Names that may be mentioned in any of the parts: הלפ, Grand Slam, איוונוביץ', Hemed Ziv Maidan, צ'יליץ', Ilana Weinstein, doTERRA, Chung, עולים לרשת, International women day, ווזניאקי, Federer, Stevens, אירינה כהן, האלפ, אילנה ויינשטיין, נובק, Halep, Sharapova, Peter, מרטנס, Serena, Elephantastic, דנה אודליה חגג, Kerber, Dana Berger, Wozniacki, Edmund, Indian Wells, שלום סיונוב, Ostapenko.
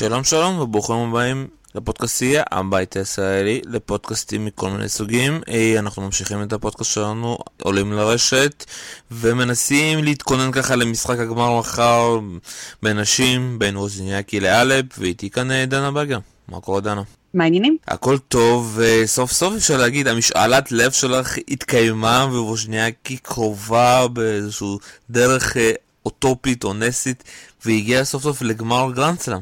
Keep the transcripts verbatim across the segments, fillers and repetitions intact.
שלום שלום וברוכים הבאים לפודקאסטיה, הבית הישראלי לפודקאסטים מכל מיני סוגים. אנחנו ממשיכים את הפודקאסט שלנו עולים לרשת ומנסים להתכונן ככה למשחק הגמר מחר בין נשים, בין ווזניאקי להלפ, ואיתי כאן דנה ברגר. מה קורה דנה? מה העניינים? הכל טוב, סוף סוף אפשר להגיד, המשאלת לב שלך התקיימה וווזניאקי קרובה באיזשהו דרך אוטופית או נסית והגיעה סוף סוף לגמר גרנד סלאם.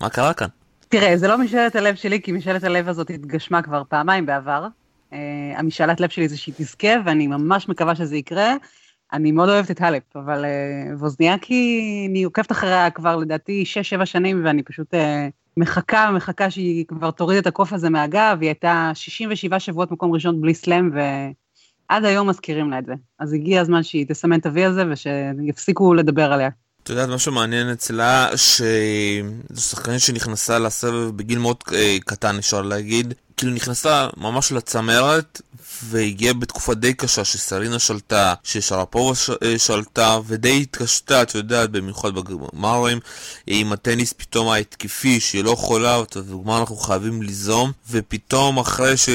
מה קרה כאן? תראה, זה לא משאלת הלב שלי, כי משאלת הלב הזאת התגשמה כבר פעמיים בעבר. Uh, המשאלת לב שלי זה שהיא תזכה, ואני ממש מקווה שזה יקרה. אני מאוד אוהבת את הלפ, אבל uh, ווזניאקי, אני עוקבת אחריה כבר לדעתי שש שבע שנים, ואני פשוט uh, מחכה, מחכה שהיא כבר תוריד את הקוף הזה מהגב. היא הייתה שישים ושבעה שבועות מקום ראשון בלי סלם, ועד היום מזכירים לה את זה. אז הגיע הזמן שהיא תסמן תביא על זה, ושיפסיקו לדבר עליה. את יודעת, משהו מעניין אצלה, שזו שחקנית שנכנסה לסבב בגיל מאוד קטן, אפשר להגיד, כאילו נכנסה ממש לצמרת, והגיעה בתקופה די קשה, שסרינה שלטה, ששרפובה שלטה, ודי התקשתה, את יודעת, במיוחד בגמרים, עם הטניס פתאום ההתקיפי, שהיא לא חולה, ובגמר אנחנו חייבים ליזום, ופתאום אחרי ש...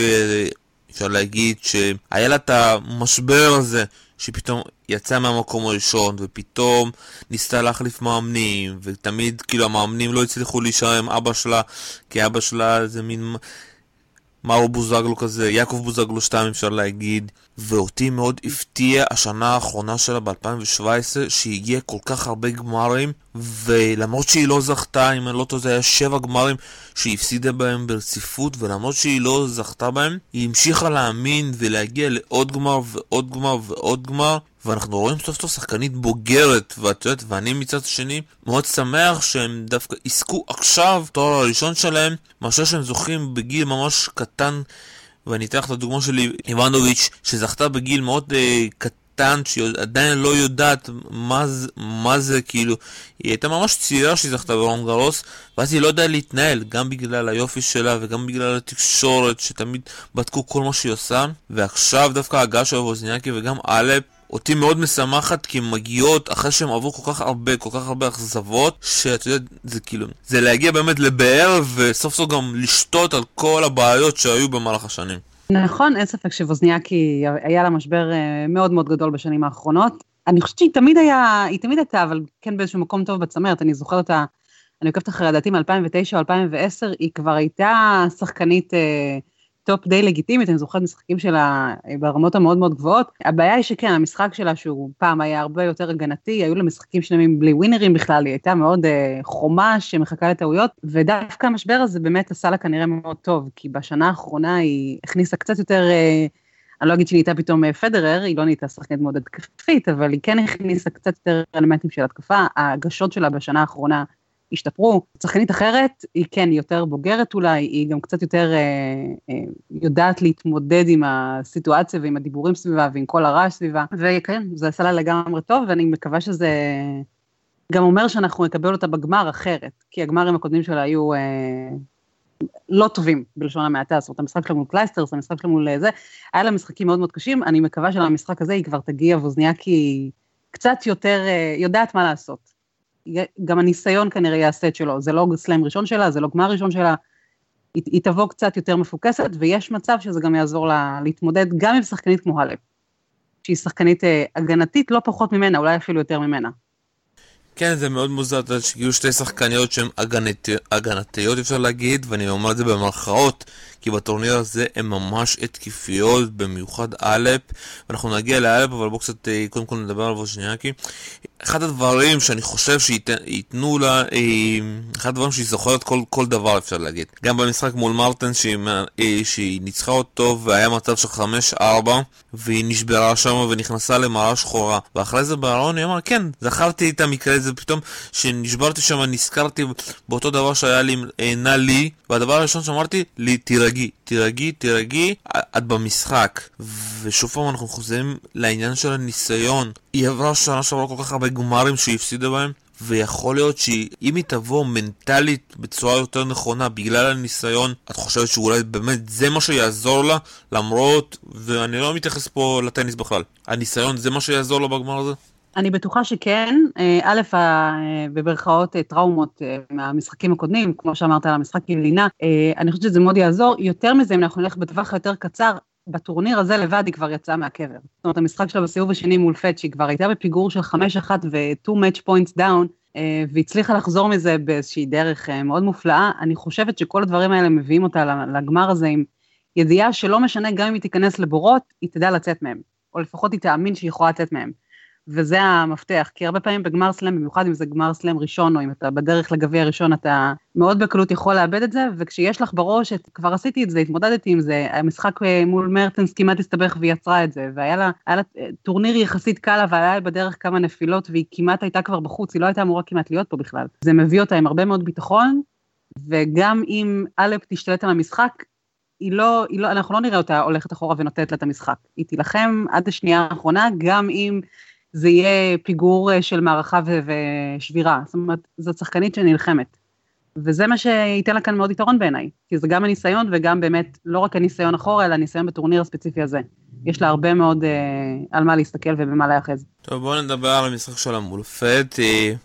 אפשר להגיד שהיה לה את המשבר הזה, שפתאום יצא מהמקום הראשון, ופתאום ניסתה להחליף מאמנים, ותמיד כאילו המאמנים לא הצליחו להישאר עם אבא שלה, כי אבא שלה זה מין מאור בוזגלו כזה, יעקב בוזגלו שתיים אפשר להגיד. ואותי מאוד הפתיע השנה האחרונה שלה ב-אלפיים שבע עשרה, שהיא הגיעה כל כך הרבה גמרים, ולמרות שהיא לא זכתה, אם לא טוב זה היה שבע גמרים שהיא הפסידה בהם ברציפות, ולמרות שהיא לא זכתה בהם, היא המשיכה להאמין ולהגיע לעוד גמר ועוד גמר ועוד גמר, ואנחנו רואים סוף סוף שחקנית בוגרת, ואת יודעת, ואני מצד שני מאוד שמח שהם דווקא עסקו עכשיו תואר הראשון שלהם, מאשר שהם זוכים בגיל ממש קטן. ואני אתן לך את הדוגמה שלי, איוונוביץ', שזכתה בגיל מאוד אה, קטן, שהיא עדיין לא יודעת מה זה, מה זה, כאילו, היא הייתה ממש צעירה שהיא זכתה ברון גרוס, ואז היא לא יודעה להתנהל, גם בגלל היופי שלה וגם בגלל התקשורת, שתמיד בדקו כל מה שהיא עושה. ועכשיו דווקא הגעה של ווזניאקי וגם אלפ, אותי מאוד משמחת, כי הן מגיעות אחרי שהן עברו כל כך הרבה, כל כך הרבה אכזבות, שאת יודעת, זה כאילו, זה להגיע באמת לבאר, וסוף סוף גם לשתות על כל הבעיות שהיו במהלך השנים. נכון, אין ספק שווזניאקי היה לה משבר מאוד מאוד גדול בשנים האחרונות. אני חושבת שהיא תמיד היה, היא תמיד הייתה, אבל כן באיזשהו מקום טוב בצמרת, אני זוכרת אותה, אני עוקבת אחרי הדעתי מ-אלפיים ותשע או אלפיים ועשר, היא כבר הייתה שחקנית... טופ די לגיטימית, אני זוכרת משחקים שלה ברמות המאוד מאוד גבוהות. הבעיה היא שכן, המשחק שלה שהוא פעם היה הרבה יותר הגנתי, היו לה משחקים שלמים בלי ווינרים בכלל, היא הייתה מאוד אה, חומה שמחכה לטעויות, ודווקא המשבר הזה באמת עשה לה כנראה מאוד טוב, כי בשנה האחרונה היא הכניסה קצת יותר, אה, אני לא אגיד שנהייתה פתאום אה, פדרר, היא לא נהייתה שחקנית מאוד התקפית, אבל היא כן הכניסה קצת יותר אלמנטים של התקפה, ההגשות שלה בשנה האחרונה השתפרו. שחקנית אחרת, היא כן יותר בוגרת אולי, היא גם קצת יותר אה, אה, יודעת להתמודד עם הסיטואציה ועם הדיבורים סביבה ועם כל הרעש סביבה, וכן, זה עשה לה לגמרי טוב, ואני מקווה שזה גם אומר שאנחנו נקבל אותה בגמר אחרת, כי הגמרים הקודמים שלה היו אה, לא טובים בלשון המעטה, זאת אומרת, המשחק שלה מול קלייסטרס, המשחק שלה מול זה, היה לה משחקים מאוד מאוד קשים, אני מקווה שלמשחק הזה היא כבר תגיע ווזניאקי קצת יותר אה, יודעת מה לעשות. גם הניסיון כנראה יעשה את שלו, זה לא סלם ראשון שלה, זה לא גמר ראשון שלה, היא, היא תבוא קצת יותר מפוקסת, ויש מצב שזה גם יעזור לה להתמודד גם עם שחקנית כמו הלפ, שהיא שחקנית הגנתית לא פחות ממנה, אולי אפילו יותר ממנה. כן, זה מאוד מוזר, שגיעו שתי שחקניות שהן הגנת, הגנתיות אפשר להגיד, ואני אומר את זה במרכאות, כי בטורניר הזה הן ממש התקיפיות, במיוחד אלפ, ואנחנו נגיע לאלפ, אבל בואו קצת קודם כל נדבר על ווזניאקי. אחד הדברים שאני חושב שיתנו לה, אחד הדברים שהיא זוכרת כל, כל דבר אפשר להגיד, גם במשחק מול מרטן שהיא, שהיא ניצחה אותו, והיה מצב של חמש ארבע, והיא נשברה שם ונכנסה למראה שחורה, ואחרי זה בארון היא אמרה, כן, זכרתי את המקרה הזה, פתאום שנשברתי שם, נזכרתי באותו דבר שהיה לי, אינה לי, והדבר הראשון שאמרתי לי, תירגי, תירגי, תירגי, את במשחק. ושוב פעם אנחנו חוזרים לעניין של הניסיון, היא עברה שנה שעברה כל כך הרבה גמרים שהיא הפסידה בהם, ויכול להיות שאם היא תבוא מנטלית בצורה יותר נכונה בגלל הניסיון, את חושבת שאולי באמת זה מה שיעזור לה, למרות, ואני לא מתייחס פה לטניס בכלל, הניסיון זה מה שיעזור לה בגמר הזה? אני בטוחה שכן, א', בברכאות טראומות מהמשחקים הקודמים, כמו שאמרת על המשחק גבלינה, אני חושבת שזה מאוד יעזור, יותר מזה אם אנחנו נלך בטווח היותר קצר, בטורניר הזה לבד היא כבר יצאה מהקבר. זאת אומרת, המשחק שלה בסיבוב השני מול פט, שהיא כבר הייתה בפיגור של חמש אחת ו-two match points down, והצליחה לחזור מזה באיזושהי דרך מאוד מופלאה, אני חושבת שכל הדברים האלה מביאים אותה לגמר הזה עם ידיעה שלא משנה, גם אם היא תיכנס לבורות, היא תדע לצאת מהם, או לפחות היא תאמין שהיא יכולה לצאת מהם. וזה המפתח, כי הרבה פעמים בגמר סלם, במיוחד אם זה גמר סלם ראשון, או אם אתה בדרך לגבי הראשון, אתה מאוד בקלות יכול לאבד את זה, וכשיש לך בראש, את, כבר עשיתי את זה, התמודדתי עם זה, המשחק מול מרטנס כמעט הסתבך ויצרה את זה, והיה לה, היה לה טורניר יחסית קל, אבל היה בדרך כמה נפילות, והיא כמעט הייתה כבר בחוץ, היא לא הייתה אמורה כמעט להיות פה בכלל. זה מביא אותה עם הרבה מאוד ביטחון, וגם אם אלף תשתלט על המשחק, היא לא, היא לא, אנחנו לא נראה אותה הולכת אחורה ונותנת לה את המשחק. היא תלחם עד השנייה האחרונה, גם אם זה יהיה פיגור של מערכה ושבירה. זאת אומרת, זאת שחקנית שנלחמת. וזה מה שייתן לה כאן מאוד יתרון בעיניי. כי זה גם הניסיון וגם באמת לא רק הניסיון אחורה, אלא הניסיון בטורניר הספציפי הזה. יש לה הרבה מאוד אה, על מה להסתכל ובמה להיאחז. טוב, בואו נדבר על המשחק של המולפת.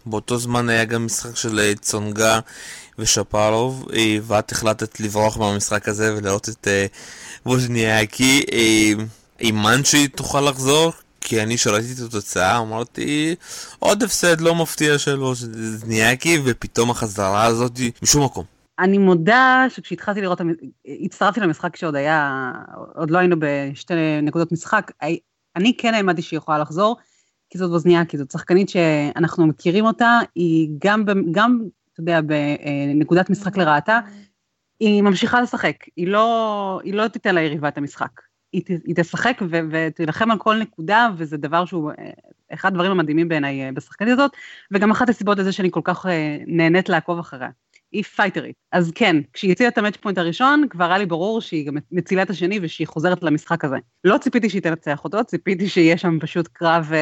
באותו זמן היה גם משחק של צונגה ושפרוב, ואת החלטת לברוח מהמשחק הזה ולראות את אה, ווז'ניאקי. אימן שהיא תוכל לחזור? כי אני שראיתי את התוצאה, אמרתי, עוד הפסד לא מפתיע של ווז'ניאקי, ופתאום החזרה הזאת משום מקום. אני מודה שכשהתחלתי לראות, הצטרפתי למשחק שעוד היה, עוד לא היינו בשתי נקודות משחק, אני כן האמנתי שהיא יכולה לחזור, כי זאת ווז'ניאקי, זאת שחקנית שאנחנו מכירים אותה, היא גם, גם, אתה יודע, בנקודת משחק לרעתה, היא ממשיכה לשחק, היא לא, היא לא תיתן ליריבה את המשחק. היא תשחק ו- ותלחם על כל נקודה, וזה דבר שהוא אחד הדברים המדהימים בעיניי בשחקנית הזאת, וגם אחת הסיבות לזה שאני כל כך נהנית לעקוב אחריה. היא פייטרית. אז כן, כשהיא הצילה את המאץ' פוינט הראשון, כבר היה לי ברור שהיא גם מצילה את השני, ושהיא חוזרת למשחק הזה. לא ציפיתי שהיא תנצח אותו, ציפיתי שיהיה שם פשוט קרב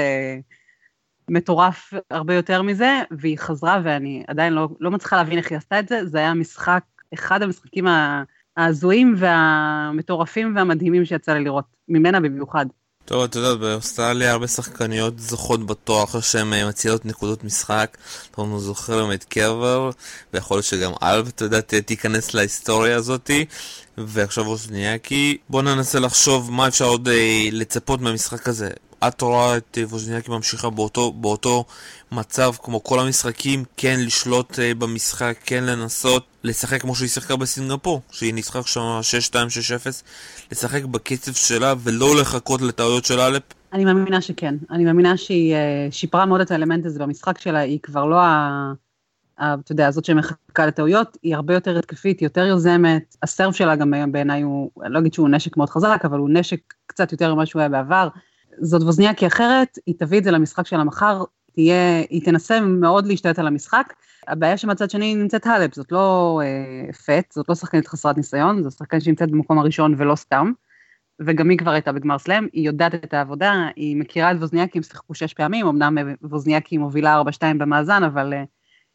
מטורף הרבה יותר מזה, והיא חזרה, ואני עדיין לא, לא מצליחה להבין איך היא עשתה את זה, זה היה משחק, אחד המשחקים ה... הזויים והמטורפים והמדהימים שיצא לי לראות, ממנה במיוחד. טוב, אתה יודעת, באוסטרליה הרבה שחקניות זוכות בתואר אחרי שהן מצילות נקודות משחק, אנחנו זוכרים את קרבר, ויכול להיות שגם אלב, אתה יודעת, תיכנס להיסטוריה הזאת, ועכשיו ווז'ניאקי. בואו ננסה לחשוב מה אפשר עוד לצפות מהמשחק הזה. את רואה את ווז'ניאקי ממשיכה באותו, באותו מצב כמו כל המשחקים, כן לשלוט במשחק, כן לנסות לשחק כמו שהיא שיחקה בסינגפור, שהיא ניצחה שם שש שתיים שש אפס, לשחק בקצב שלה ולא לחכות לטעויות של אלף? אני מאמינה שכן, אני מאמינה שהיא שיפרה מאוד את האלמנט הזה במשחק שלה, היא כבר לא ה... אתה יודע, הזאת שמחכה לטעויות, היא הרבה יותר התקפית, היא יותר יוזמת, הסרב שלה גם בעיניי הוא, אני לא אגיד שהוא נשק מאוד חזק, אבל הוא נשק קצת יותר ממה שהוא היה בעבר, זאת ווז'ניאקי אחרת, היא תביא את זה למשחק של המחר, תהיה, היא תנסה מאוד להשתלט על המשחק, הבעיה שמצד שני נמצאת הלפ, זאת לא אה, פט, זאת לא שחקנית חסרת ניסיון, זאת שחקנית שנמצאת במקום הראשון ולא סתם, וגם היא כבר הייתה בגמר סלם, היא יודעת את העבודה, היא מכירה את ווז'ניאקי, הם שיחקו שש פעמים, אמנם ווז'ניאקי מובילה ארבע שתיים במאזן, אבל אה,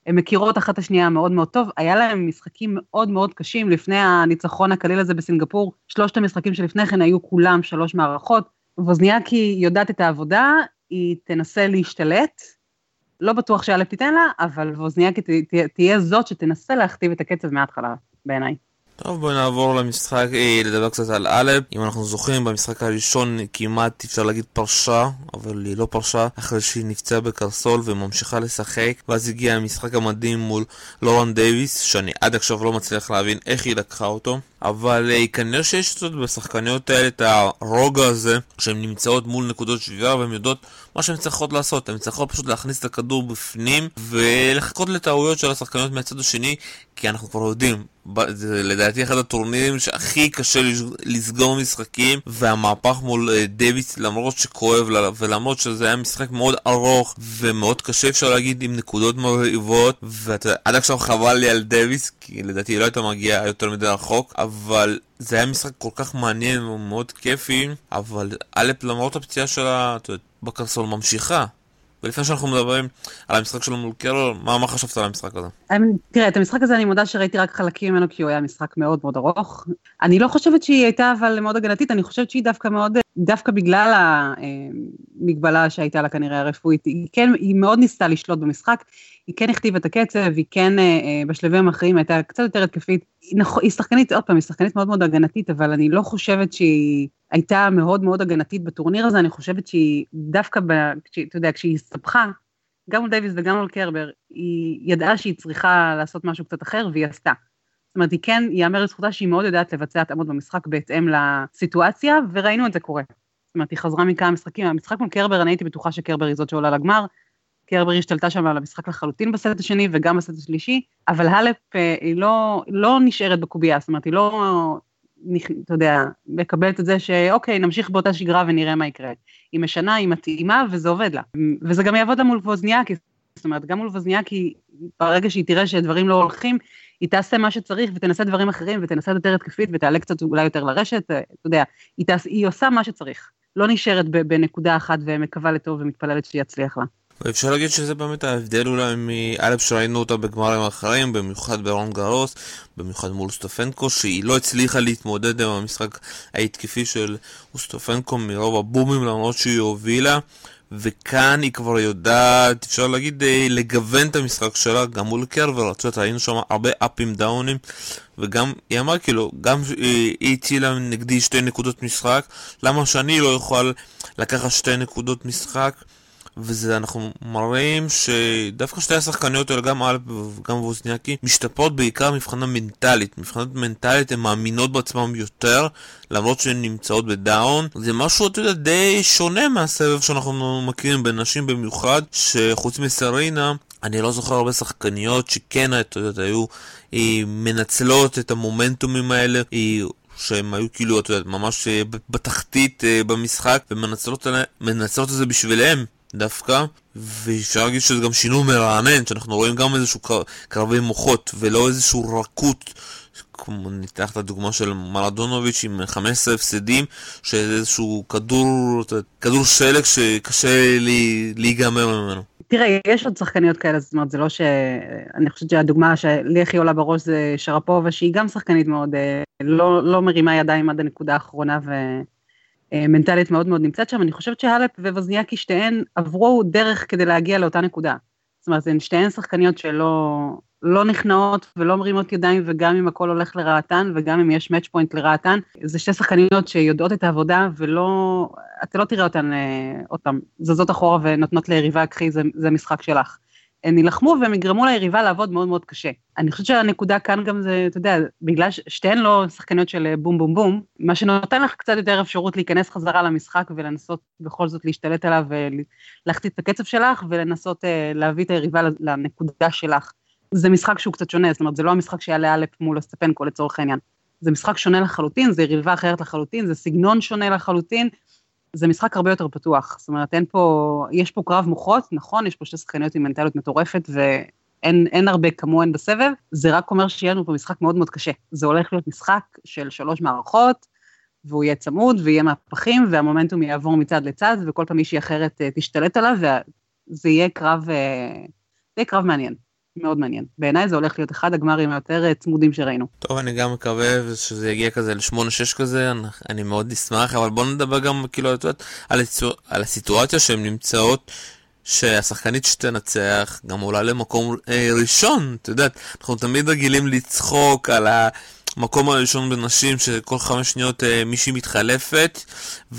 הם מכירות אחת השנייה מאוד מאוד טוב, היה להם משחקים מאוד מאוד קשים, לפני הניצחון הקליל הזה בסינגפור, שלושת המשחקים שלפני כן היו כולם שלוש מערכות, ווז'ניאקי יודעת את העבודה, היא תנסה להשתלט, לא בטוח שאלף תיתן לה, אבל ווז'ניאקי ת, ת, תהיה זאת שתנסה להכתיב את הקצב מההתחלה, בעיניי. טוב, בואו נעבור למשחק, לדבר קצת על אלף. אם אנחנו זוכרים, במשחק הראשון כמעט אפשר להגיד פרשה, אבל היא לא פרשה, אחרי שהיא נפצעה בקרסול וממשיכה לשחק, ואז הגיע המשחק המדהים מול לורן דייביס, שאני עד עכשיו לא מצליח להבין איך היא לקחה אותו, אבל כנראה שיש זאת בשחקניות האלה את הרוגע הזה, שהן נמצאות מול נקודות שבירה, והן יודעות מה שהן צריכות לעשות, הן צריכות פשוט להכניס את הכדור בפנים, ולחכות לטעויות של השחקניות מהצד השני, כי אנחנו כבר יודעים, זה לדעתי אחד הטורנירים שהכי קשה לסגור משחקים, והמהפך מול דייביס, למרות שכואב לה, ולמרות שזה היה משחק מאוד ארוך, ומאוד קשה אפשר להגיד, עם נקודות מרעיבות, ועד עכשיו חבל לי על דייביס, כי לדעתי היא לא הייתה מגיעה יותר מדי רחוק, אבל זה היה משחק כל כך מעניין ומאוד כיפי, אבל א', למרות הפציעה שלה, אתה יודע, בקרסול ממשיכה. ולפני שאנחנו מדברים על המשחק שלו מול קרבר, מה, מה חשבת על המשחק הזה? תראה, את המשחק הזה אני מודה שראיתי רק חלקים ממנו, כי הוא היה משחק מאוד מאוד ארוך. אני לא חושבת שהיא הייתה אבל מאוד הגנתית, אני חושבת שהיא דווקא מאוד, דווקא בגלל מגבלה שהייתה לה כנראה הרפואית, היא, כן, היא מאוד ניסתה לשלוט במשחק, היא כן הכתיבה את הקצב, היא כן אה, בשלבים האחרים הייתה קצת יותר התקפית, היא, היא שחקנית, עוד פעם, היא שחקנית מאוד מאוד הגנתית, אבל אני לא חושבת שהיא הייתה מאוד מאוד הגנתית בטורניר הזה, אני חושבת שהיא דווקא, ב, כש, אתה יודע, כשהיא הסתבכה, גם על דייביס וגם על קרבר, היא ידעה שהיא צריכה לעשות משהו קצת אחר, והיא עשתה. זאת אומרת, היא כן, היא אמרה לזכותה שהיא מאוד יודעת לבצע התאמות במשחק בהתאם לסיטואציה, וראינו את זה קורה. זאת אומרת, היא חזרה מכמה משחקים, המשחק מול קרבר, אני הייתי בטוחה שקרבר היא זאת שעולה לגמר, קרבר השתלטה שם על המשחק לחלוטין בסט השני, וגם בסט השלישי, אבל הלפ היא לא, לא נשארת בקובייה, זאת אומרת, היא לא, אתה יודע, מקבלת את זה שאוקיי, נמשיך באותה שגרה ונראה מה יקרה. היא משנה, היא מתאימה, וזה עובד לה. וזה גם יעבוד לה מול ווזניאקי, זאת אומרת, גם מול ווזניאקי, ברגע שהיא תראה שדברים לא הולכים, היא תעשה מה שצריך ותנסה דברים אחרים, ותנסה יותר התקפית, ותעלה קצת אולי יותר לרשת, אתה יודע, היא, תעש, היא עושה מה שצריך. לא נשארת בנקודה אחת ומקווה לטוב ומתפללת שיצליח לה. אפשר להגיד שזה באמת ההבדל אולי מאלף שראינו אותה בגמרים האחרים, במיוחד ברון גרוס, במיוחד מול אוסטפנקו, שהיא לא הצליחה להתמודד עם המשחק ההתקפי של אוסטפנקו מרוב הבומים למרות שהיא הובילה, וכאן היא כבר יודעת, אפשר להגיד, לגוון את המשחק שלה גם מול קרבר, רצות, היינו שם הרבה אפים דאונים, וגם, היא אמרה כאילו, גם היא הצילה נגדי שתי נקודות משחק, למה שאני לא יכול לקחת שתי נקודות משחק, וזה אנחנו מראים שדווקא שתי השחקניות האלה, גם אלפ וגם ווזניאקי, משתפרות בעיקר מבחינה מנטלית. מבחינת מנטלית הן מאמינות בעצמם יותר, למרות שהן נמצאות בדאון. זה משהו, אתה יודע, די שונה מהסבב שאנחנו מכירים בנשים במיוחד, שחוץ מסרינה, אני לא זוכר הרבה שחקניות שכן, אתה יודע, היו מנצלות את המומנטומים האלה, היא... שהם היו כאילו, אתה יודע, ממש בתחתית במשחק, ומנצלות את זה בשבילהם. דווקא, ואפשר להגיד שזה גם שינוי מרענן, שאנחנו רואים גם איזשהו קר... קרבי מוחות, ולא איזשהו רכות, כמו ניתח את הדוגמה של מרדונוביץ' עם חמש עשרה הפסדים, שזה איזשהו כדור, כדור שלג שקשה לי להיגמר ממנו. תראה, יש עוד שחקניות כאלה, זאת אומרת, זה לא ש... אני חושבת שהדוגמה שלי הכי עולה בראש זה שרפובה, שהיא גם שחקנית מאוד, לא, לא מרימה ידיים עד הנקודה האחרונה, ו... מנטלית מאוד מאוד נמצאת שם, אני חושבת שהלפ ווזניאקי שתיהן עברו דרך כדי להגיע לאותה נקודה, זאת אומרת, הן שתיהן שחקניות שלא לא נכנעות ולא מרימות ידיים, וגם אם הכל הולך לרעתן, וגם אם יש match point לרעתן, זה שתי שחקניות שיודעות את העבודה, ולא, אתה לא תראה אותן, אותן זזות אחורה ונותנות ליריבה, קחי, זה, זה משחק שלך. הן נלחמו והם יגרמו ליריבה לעבוד מאוד מאוד קשה. אני חושבת שהנקודה כאן גם זה, אתה יודע, בגלל ששתיהן לא שחקניות של בום בום בום, מה שנותן לך קצת יותר אפשרות להיכנס חזרה למשחק ולנסות בכל זאת להשתלט עליו ולהחתית את הקצב שלך ולנסות להביא את היריבה לנקודה שלך. זה משחק שהוא קצת שונה, זאת אומרת, זה לא המשחק שיעלה אלף מול אוסטפנקו לצורך העניין. זה משחק שונה לחלוטין, זה יריבה אחרת לחלוטין, זה סגנון שונה לחלוטין, זה משחק הרבה יותר פתוח, זאת אומרת, אין פה, יש פה קרב מוחות, נכון, יש פה שתי שחקניות עם מנטליות מטורפת, ואין אין הרבה כמוהן בסבב, זה רק אומר שיהיה לנו פה משחק מאוד מאוד קשה, זה הולך להיות משחק של שלוש מערכות, והוא יהיה צמוד, ויהיה מהפכים, והמומנטום יעבור מצד לצד, וכל פעם מישהי אחרת תשתלט עליו, וזה יהיה קרב, זה יהיה קרב מעניין. מאוד מעניין. בעיניי זה הולך להיות אחד הגמרים היותר צמודים שראינו. טוב, אני גם מקווה שזה יגיע כזה ל-שמונה שש כזה, אני, אני מאוד אשמח, אבל בואו נדבר גם כאילו על, על הסיטואציה שהן נמצאות, שהשחקנית שתנצח גם עולה למקום אה, ראשון, אתה יודעת, אנחנו תמיד רגילים לצחוק על ה... מקום הראשון בנשים שכל חמש שניות אה, מישהי מתחלפת,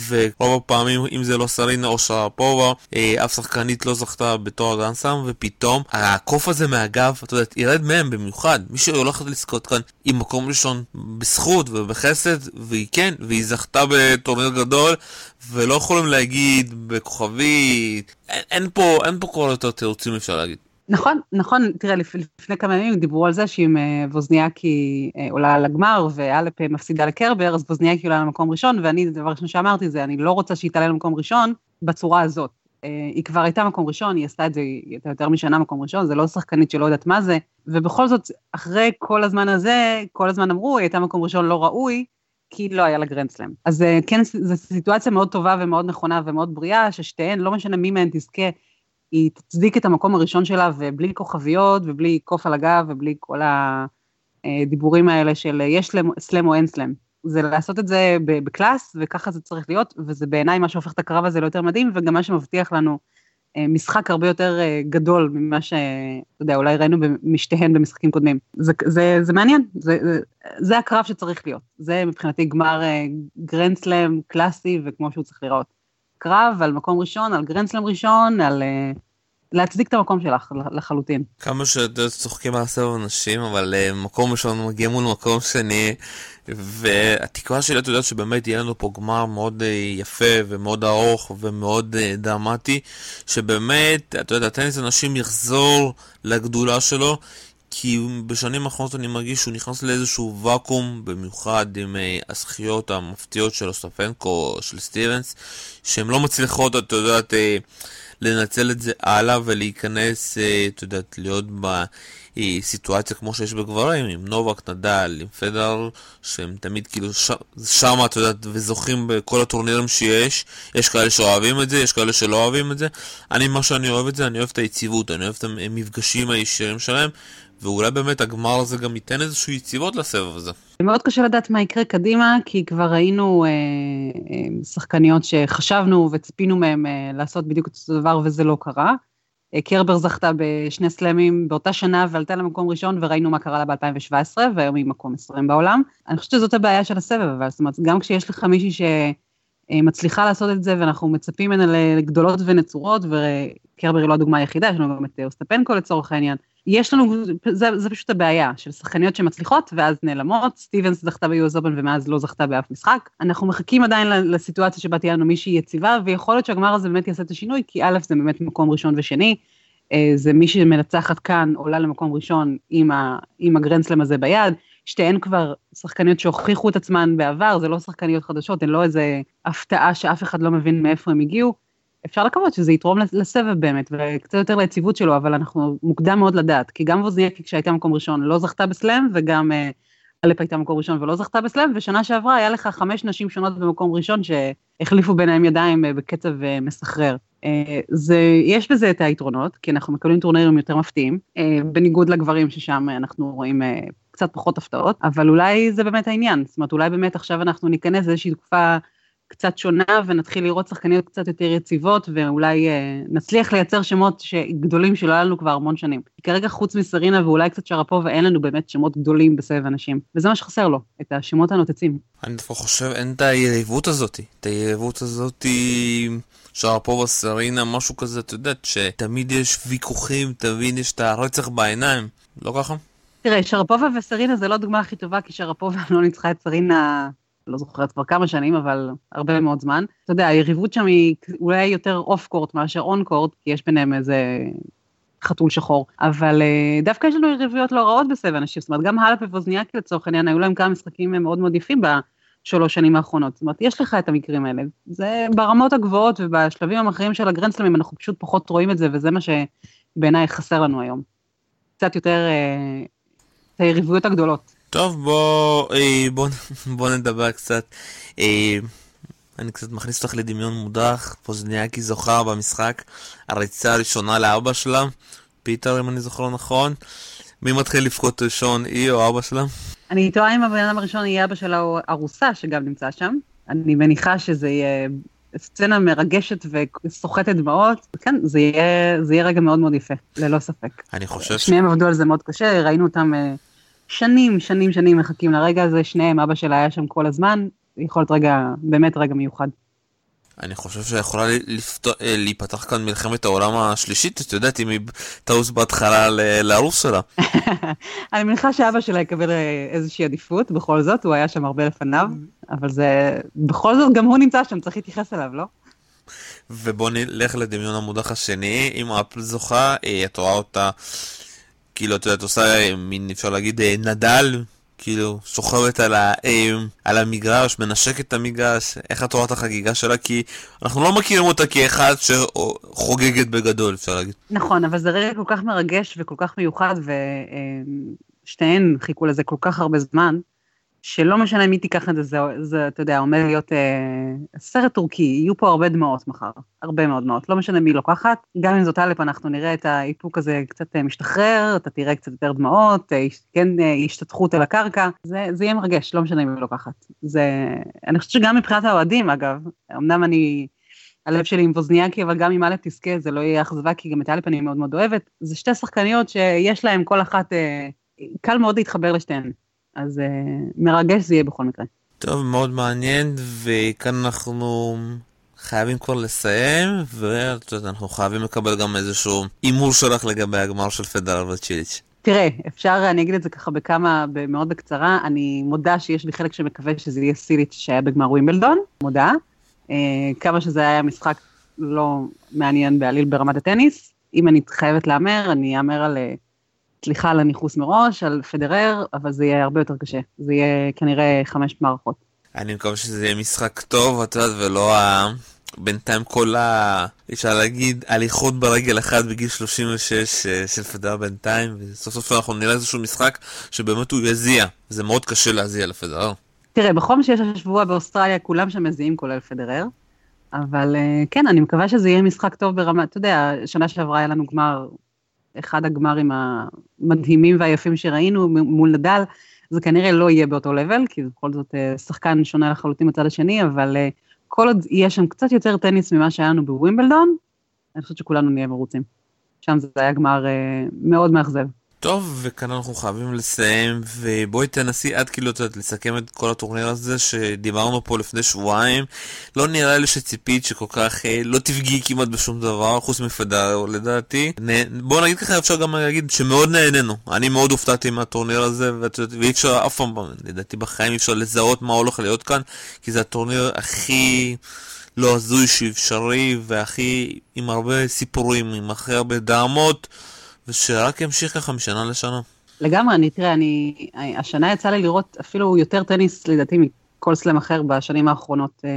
ורוב הפעמים אם זה לא סרינה או שרפובה, אה, אף שחקנית לא זכתה בתואר גרנד סלאם, ופתאום הקוף הזה מהגב, אתה יודעת, ירד מהם במיוחד, מי שהולכת לזכות כאן עם מקום ראשון בזכות ובחסד, והיא כן, והיא זכתה בטורניר גדול, ולא יכולים להגיד בכוכבית, אין, אין פה, אין פה כל יותר תירוצים אפשר להגיד. נכון, נכון, תראה, לפ, לפני כמה ימים דיברו על זה שאם uh, ווזניאקי uh, עולה לגמר ואלפ uh, מפסידה לקרבר, אז ווזניאקי עולה למקום ראשון, ואני, דבר ראשון שאמרתי זה, אני לא רוצה שהיא תעלה למקום ראשון בצורה הזאת. Uh, היא כבר הייתה מקום ראשון, היא עשתה את זה, היא הייתה יותר משנה מקום ראשון, זה לא שחקנית שלא יודעת מה זה, ובכל זאת, אחרי כל הזמן הזה, כל הזמן אמרו, היא הייתה מקום ראשון לא ראוי, כי לא היה לה גרנד סלאם. אז uh, כן, זו סיטואציה מאוד טובה ומאוד נכונה ומאוד בריאה, ששתיהן, לא משנה מי מהן תזכה, היא תצדיק את המקום הראשון שלה, ובלי כוכביות, ובלי קוף על הגב, ובלי כל הדיבורים האלה של יש סלם או אין סלם. זה לעשות את זה בקלאס, וככה זה צריך להיות, וזה בעיניי מה שהופך את הקרב הזה ליותר מדהים, וגם מה שמבטיח לנו משחק הרבה יותר גדול ממה ש... אתה יודע, אולי ראינו משתיהן במשחקים קודמים. זה, זה, זה מעניין, זה, זה, זה הקרב שצריך להיות. זה מבחינתי גמר גרנד סלאם קלאסי, וכמו שהוא צריך לראות. קרב על מקום ראשון, על גרנד סלאם ראשון, על... להצדיק את המקום שלך לחלוטין. כמה שצוחקים על סבב אנשים, אבל מקום ראשון מגיע מול מקום שני, והתקווה שלי, אתה יודעת שבאמת יהיה לנו פה גמר מאוד יפה ומאוד ארוך ומאוד דרמטי, שבאמת, אתה יודע, טניס אנשים יחזור לגדולה שלו, כי בשנים האחרונות אני מרגיש שהוא נכנס לאיזשהו ואקום, במיוחד עם הזכיות המפתיעות של אוסטפנקו או של סטיבנס, שהן לא מצליחות, אתה יודעת, לנצל את זה הלאה ולהיכנס, אתה יודעת, להיות בסיטואציה כמו שיש בגברים, עם נובק, נדל, עם פדרר, שהם תמיד כאילו שם, אתה יודעת, וזוכים בכל הטורנירים שיש. יש כאלה שאוהבים את זה, יש כאלה שלא אוהבים את זה. אני, מה שאני אוהב את זה, אני אוהב את היציבות, אני אוהב את המפגשים הישירים שלהם, ואולי באמת הגמר הזה גם ייתן איזושהי יציבות לסבב הזה. מאוד קשה לדעת מה יקרה קדימה, כי כבר ראינו אה, אה, שחקניות שחשבנו וציפינו מהם אה, לעשות בדיוק את הדבר, וזה לא קרה. אה, קרבר זכתה בשני סלמים באותה שנה, ועלתה למקום ראשון, וראינו מה קרה לה ב-אלפיים שבע עשרה, והיום היא מקום עשרים בעולם. אני חושבת שזאת הבעיה של הסבב, אבל זאת אומרת, גם כשיש לך מישהי ש... מצליחה לעשות את זה, ואנחנו מצפים ממנה לגדולות ונצורות, וקרבר היא לא הדוגמה היחידה, יש לנו גם את אוסטפנקו לצורך העניין. יש לנו, זה, זה פשוט הבעיה, של שחקניות שמצליחות, ואז נעלמות, סטיבנס זכתה ב-יו אס Open, ומאז לא זכתה באף משחק. אנחנו מחכים עדיין לסיטואציה שבה תהיה לנו מישהי יציבה, ויכול להיות שהגמר הזה באמת יעשה את השינוי, כי א' זה באמת מקום ראשון ושני, זה מי שמנצחת כאן, עולה למקום ראשון עם, ה, עם הגרנדסלאם הזה ביד, שתיהן כבר שחקניות שהוכיחו את עצמן בעבר, זה לא שחקניות חדשות, הן לא איזו הפתעה שאף אחד לא מבין מאיפה הם הגיעו. אפשר לקוות שזה יתרום לסבב באמת, וקצת יותר ליציבות שלו, אבל אנחנו מוקדם מאוד לדעת, כי גם ווזניאקי כשהייתה מקום ראשון לא זכתה בסלאם, וגם הלפ הייתה מקום ראשון ולא זכתה בסלאם, ושנה שעברה היה לך חמש נשים שונות במקום ראשון, שהחליפו ביניהם ידיים בקצב מסחרר. זה, יש בזה את היתרונות, כי אנחנו מקבלים טורנירים יותר מפתיעים, בניגוד לגברים ששם אנחנו רואים קצת פחות הפתעות, אבל אולי זה באמת העניין, זאת אומרת, אולי באמת עכשיו אנחנו ניכנס איזושהי תקופה קצת שונה, ונתחיל לראות שחקניות קצת יותר יציבות, ואולי אה, נצליח לייצר שמות גדולים שלא היה לנו כבר המון שנים. כרגע חוץ מסרינה ואולי קצת שרפובה, אין לנו באמת שמות גדולים בסבב אנשים, וזה מה שחסר לו, את השמות הנוטצים. אני דווקא חושב, אין את היריבות הזאת, את היריבות הזאת... שרפובה, סרינה, משהו כזה, אתה יודעת, שתמיד יש ויכוחים, תמיד יש את הרצח בעיניים, לא ככה? תראה, שרפובה וסרינה זה לא הדוגמה הכי טובה, כי שרפובה לא ניצחה את סרינה, לא זוכרת כבר כמה שנים, אבל הרבה מאוד זמן. אתה יודע, היריבות שם היא אולי יותר אוף-קורט מאשר און-קורט, כי יש ביניהם איזה חתול שחור, אבל דווקא יש לנו יריבויות לא רעות בסבב אנשים, זאת אומרת, גם הלפ ווזניאקי לצורך העניין, היו להם כמה משחקים מאוד מאוד יפים בה, שלוש שנים האחרונות, זאת אומרת, יש לך את המקרים האלה, זה ברמות הגבוהות ובשלבים המחרים של הגרנדסלאמים, אנחנו פשוט פחות רואים את זה, וזה מה שבעיניי חסר לנו היום. קצת יותר, אה, את היריבויות הגדולות. טוב, בוא, אה, בוא, בוא נדבר קצת, אה, אני קצת מכניס אותך לדמיון מודח, ווזניאקי זוכה במשחק, הריצה הראשונה לאבא שלה, פיטר אם אני זוכר לא נכון, מי מתחיל לפחות ראשון, היא או אבא שלה? אני טועה אם הבן אדם הראשון יהיה אבא שלה או ארוסה שגם נמצא שם. אני מניחה שזה יהיה סצנה מרגשת וסוחטת דמעות. כן, זה יהיה, זה יהיה רגע מאוד מאוד יפה, ללא ספק. אני חושב... שניהם עבדו על זה מאוד קשה, ראינו אותם שנים, שנים, שנים מחכים לרגע הזה, שניהם, אבא שלה היה שם כל הזמן, יכול להיות רגע, באמת רגע מיוחד. אני חושב שיכולה להיפתח כאן מלחמת העולם השלישית, את יודעת, אם היא טעוס בהתחלה לארוס שלה. אני מניחה שאבא שלה יקבל איזושהי עדיפות, בכל זאת, הוא היה שם הרבה לפניו, אבל זה, בכל זאת, גם הוא נמצא שם, צריך להתייחס אליו, לא? ובוא נלך לדמיון המודח השני, אם אפל זוכה, את רואה אותה, כאילו, את יודעת, עושה, מין אפשר להגיד, נדל, כאילו, שוכבת על, ה, על המגרש, מנשקת את המגרש, איך את רואה את החגיגה שלה, כי אנחנו לא מכירים אותה כאחד שחוגגת בגדול, אפשר להגיד. נכון, אבל זה רגע כל כך מרגש וכל כך מיוחד, ושתיהן חיכו לזה כל כך הרבה זמן, שלא משנה מי תיקח את זה, זה, אתה יודע, עומד להיות אה, סרט טורקי, יהיו פה הרבה דמעות מחר, הרבה מאוד דמעות, לא משנה מי לוקחת, גם אם זאת הלפ, אנחנו נראה את האיפוק הזה קצת אה, משתחרר, אתה תראה קצת יותר דמעות, אה, כן אה, השתתחות על הקרקע, זה, זה יהיה מרגש, לא משנה מי לוקחת. זה, אני חושבת שגם מבחינת האוהדים, אגב, אמנם אני... הלב שלי עם ווזניאקי, אבל גם אם הלב תזכה, זה לא יהיה אכזבה, כי גם את הלב אני מאוד מאוד אוהבת. זה שתי שחקניות שיש להן כל אחת, אה, קל מאוד להתחבר לשתיהן. אז אה, מרגש זה יהיה בכל מקרה. טוב, מאוד מעניין, וכאן אנחנו חייבים כבר לסיים, ואנחנו חייבים לקבל גם איזשהו אימור שלך לגבי הגמר של פדרר וצ'יליץ'. תראה, אפשר, אני אגיד את זה ככה בכמה, מאוד בקצרה, אני מודה שיש לי חלק שמקווה שזה יהיה סיליץ' שהיה בגמר ווימבלדון, מודה. כמה שזה היה משחק לא מעניין בעליל ברמת הטניס, אם אני חייבת לאמר, אני אאמר על, סליחה על הניחוס מראש, על פדרר, אבל זה יהיה הרבה יותר קשה, זה יהיה כנראה חמש מערכות. אני מקווה שזה יהיה משחק טוב, את יודעת, ולא בינתיים כל ה... אפשר להגיד, הליכות ברגל אחת בגיל שלושים ושש של פדרר בינתיים, וסוף סוף אנחנו נראה איזשהו משחק שבאמת הוא יזיע, זה מאוד קשה להזיע לפדרר. תראה, בחום שיש השבוע באוסטרליה, כולם שם מזיעים, כולל פדרר, אבל כן, אני מקווה שזה יהיה משחק טוב ברמה, אתה יודע, שנה שעברה היה לנו גמר, אחד הגמרים המדהימים והיפים שראינו מול נדל, זה כנראה לא יהיה באותו לבל, כי בכל זאת שחקן שונה לחלוטין מצד השני, אבל כל עוד יהיה שם קצת יותר טניס ממה שהיה לנו בווימבלדון, אני חושבת שכולנו נהיה מרוצים. שם זה היה גמר מאוד מאכזב. טוב, וכאן אנחנו חייבים לסיים, ובואי תנסי עד כאילו לסכם את כל הטורניר הזה שדיברנו פה לפני שבועיים. לא נראה לי שציפית שכל כך לא תפגיעי כמעט בשום דבר, חוץ מפדרר לדעתי. בואו נגיד ככה, אפשר גם להגיד שמאוד נהנינו. אני מאוד הופתעתי מהטורניר הזה, ואי אפשר אף פעם, לדעתי בחיים אי אפשר לזהות מה הולך להיות כאן, כי זה הטורניר הכי... לא הזוי שאפשרי, והכי עם הרבה סיפורים, עם הכי הרבה דרמות, ושרק ימשיך ככה משנה לשנה. לגמרי, אני תראה, אני, השנה יצא לי לראות אפילו יותר טניס, לדעתי, מכל סלם אחר בשנים האחרונות. אה,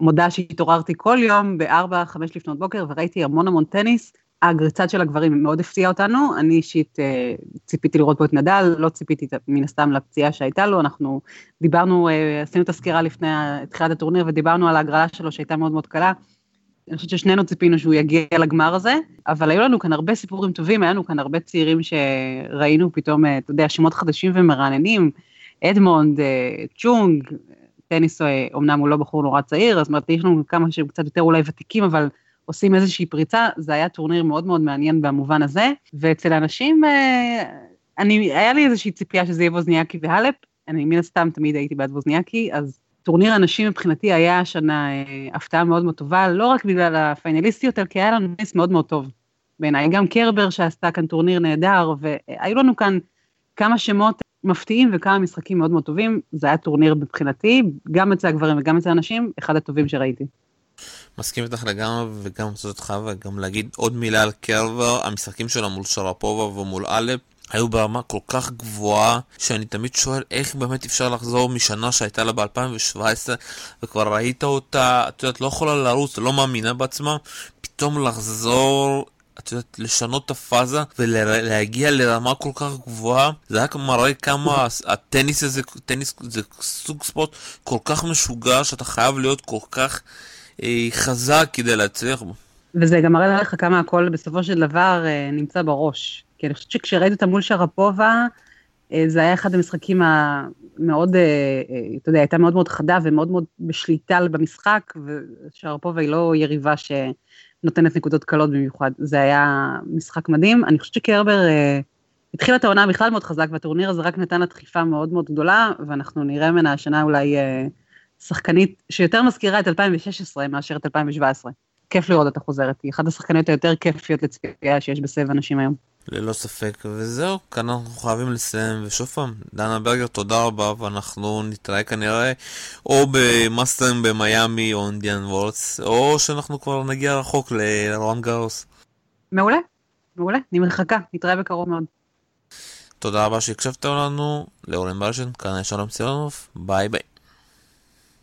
מודה שהתעוררתי כל יום ב-ארבע חמש לפנות בוקר, וראיתי המון המון טניס. הגריצת של הגברים מאוד הפציעה אותנו, אני אישית אה, ציפיתי לראות פה את נדל, לא ציפיתי מן הסתם לפציעה שהייתה לו, אנחנו דיברנו, אה, עשינו את הסקירה לפני התחילת הטורניר, ודיברנו על ההגרלה שלו שהייתה מאוד מאוד קלה, אני חושבת ששנינו ציפינו שהוא יגיע לגמר הזה, אבל היו לנו כאן הרבה סיפורים טובים, היו לנו כאן הרבה צעירים שראינו פתאום, אתה יודע, שמות חדשים ומרעננים, אדמונד, צ'ונג, טניס, אומנם הוא לא בחור נורא צעיר, אז אומרת, יש לנו כמה שהם קצת יותר אולי ותיקים, אבל עושים איזושהי פריצה, זה היה טורניר מאוד מאוד מעניין במובן הזה, ואצל האנשים, אני, היה לי איזושהי ציפייה שזה יהיה ווזניאקי והלפ, אני מן הסתם תמיד הייתי בעד ווזניאקי, אז טורניר הנשים מבחינתי היה השנה הפתעה מאוד מאוד טובה, לא רק בגלל הפיינליסטיות, אלא כי היה לנו ניס מאוד מאוד טוב. בעיניי גם קרבר שעשתה כאן טורניר נהדר, והיו לנו כאן כמה שמות מפתיעים וכמה משחקים מאוד מאוד טובים, זה היה טורניר מבחינתי, גם אצל הגברים וגם אצל הנשים, אחד הטובים שראיתי. מסכים איתך לגמרי, וגם זאת חווה, גם להגיד עוד מילה על קרבר, המשחקים שלה מול שרפובה ומול אלפ, היו ברמה כל כך גבוהה, שאני תמיד שואל איך באמת אפשר לחזור משנה שהייתה לה ב-אלפיים שבע עשרה, וכבר ראית אותה, את יודעת, לא יכולה לרוץ, לא מאמינה בעצמה, פתאום לחזור, את יודעת, לשנות את הפאזה, ולהגיע לרמה כל כך גבוהה, זה רק מראה כמה הטניס הזה, טניס זה סוג ספורט כל כך משוגע, שאתה חייב להיות כל כך אה, חזק כדי להצליח בו. וזה גם מראה לך כמה הכל בסופו של דבר אה, נמצא בראש. כי אני חושבת שכשראית אותה מול שרפובה, זה היה אחד המשחקים המאוד, אתה יודע, הייתה מאוד מאוד חדה ומאוד מאוד בשליטה במשחק, ושרפובה היא לא יריבה שנותנת נקודות קלות במיוחד. זה היה משחק מדהים. אני חושבת שקרבר התחילה את העונה בכלל מאוד חזק, והטורניר הזה רק נתן לה דחיפה מאוד מאוד גדולה, ואנחנו נראה ממנה השנה אולי שחקנית שיותר מזכירה את אלפיים ושש עשרה מאשר את אלפיים שבע עשרה. כיף לראות אותה חוזרת. היא אחת השחקניות היותר כיפיות לצפייה שיש בסבב הנשים היום. ללא ספק, וזהו, כאן אנחנו חייבים לסיים, ושוב פעם, דנה ברגר, תודה רבה, ואנחנו נתראה כנראה או במאסטרים במיימי או אינדיאן וולס, או שאנחנו כבר נגיע רחוק לרואן גארוס. מעולה, מעולה, אני מחכה, נתראה בקרוב מאוד. תודה רבה שהקשבתם לנו, לעולים לרשת, כאן שלום סיונוב, ביי ביי.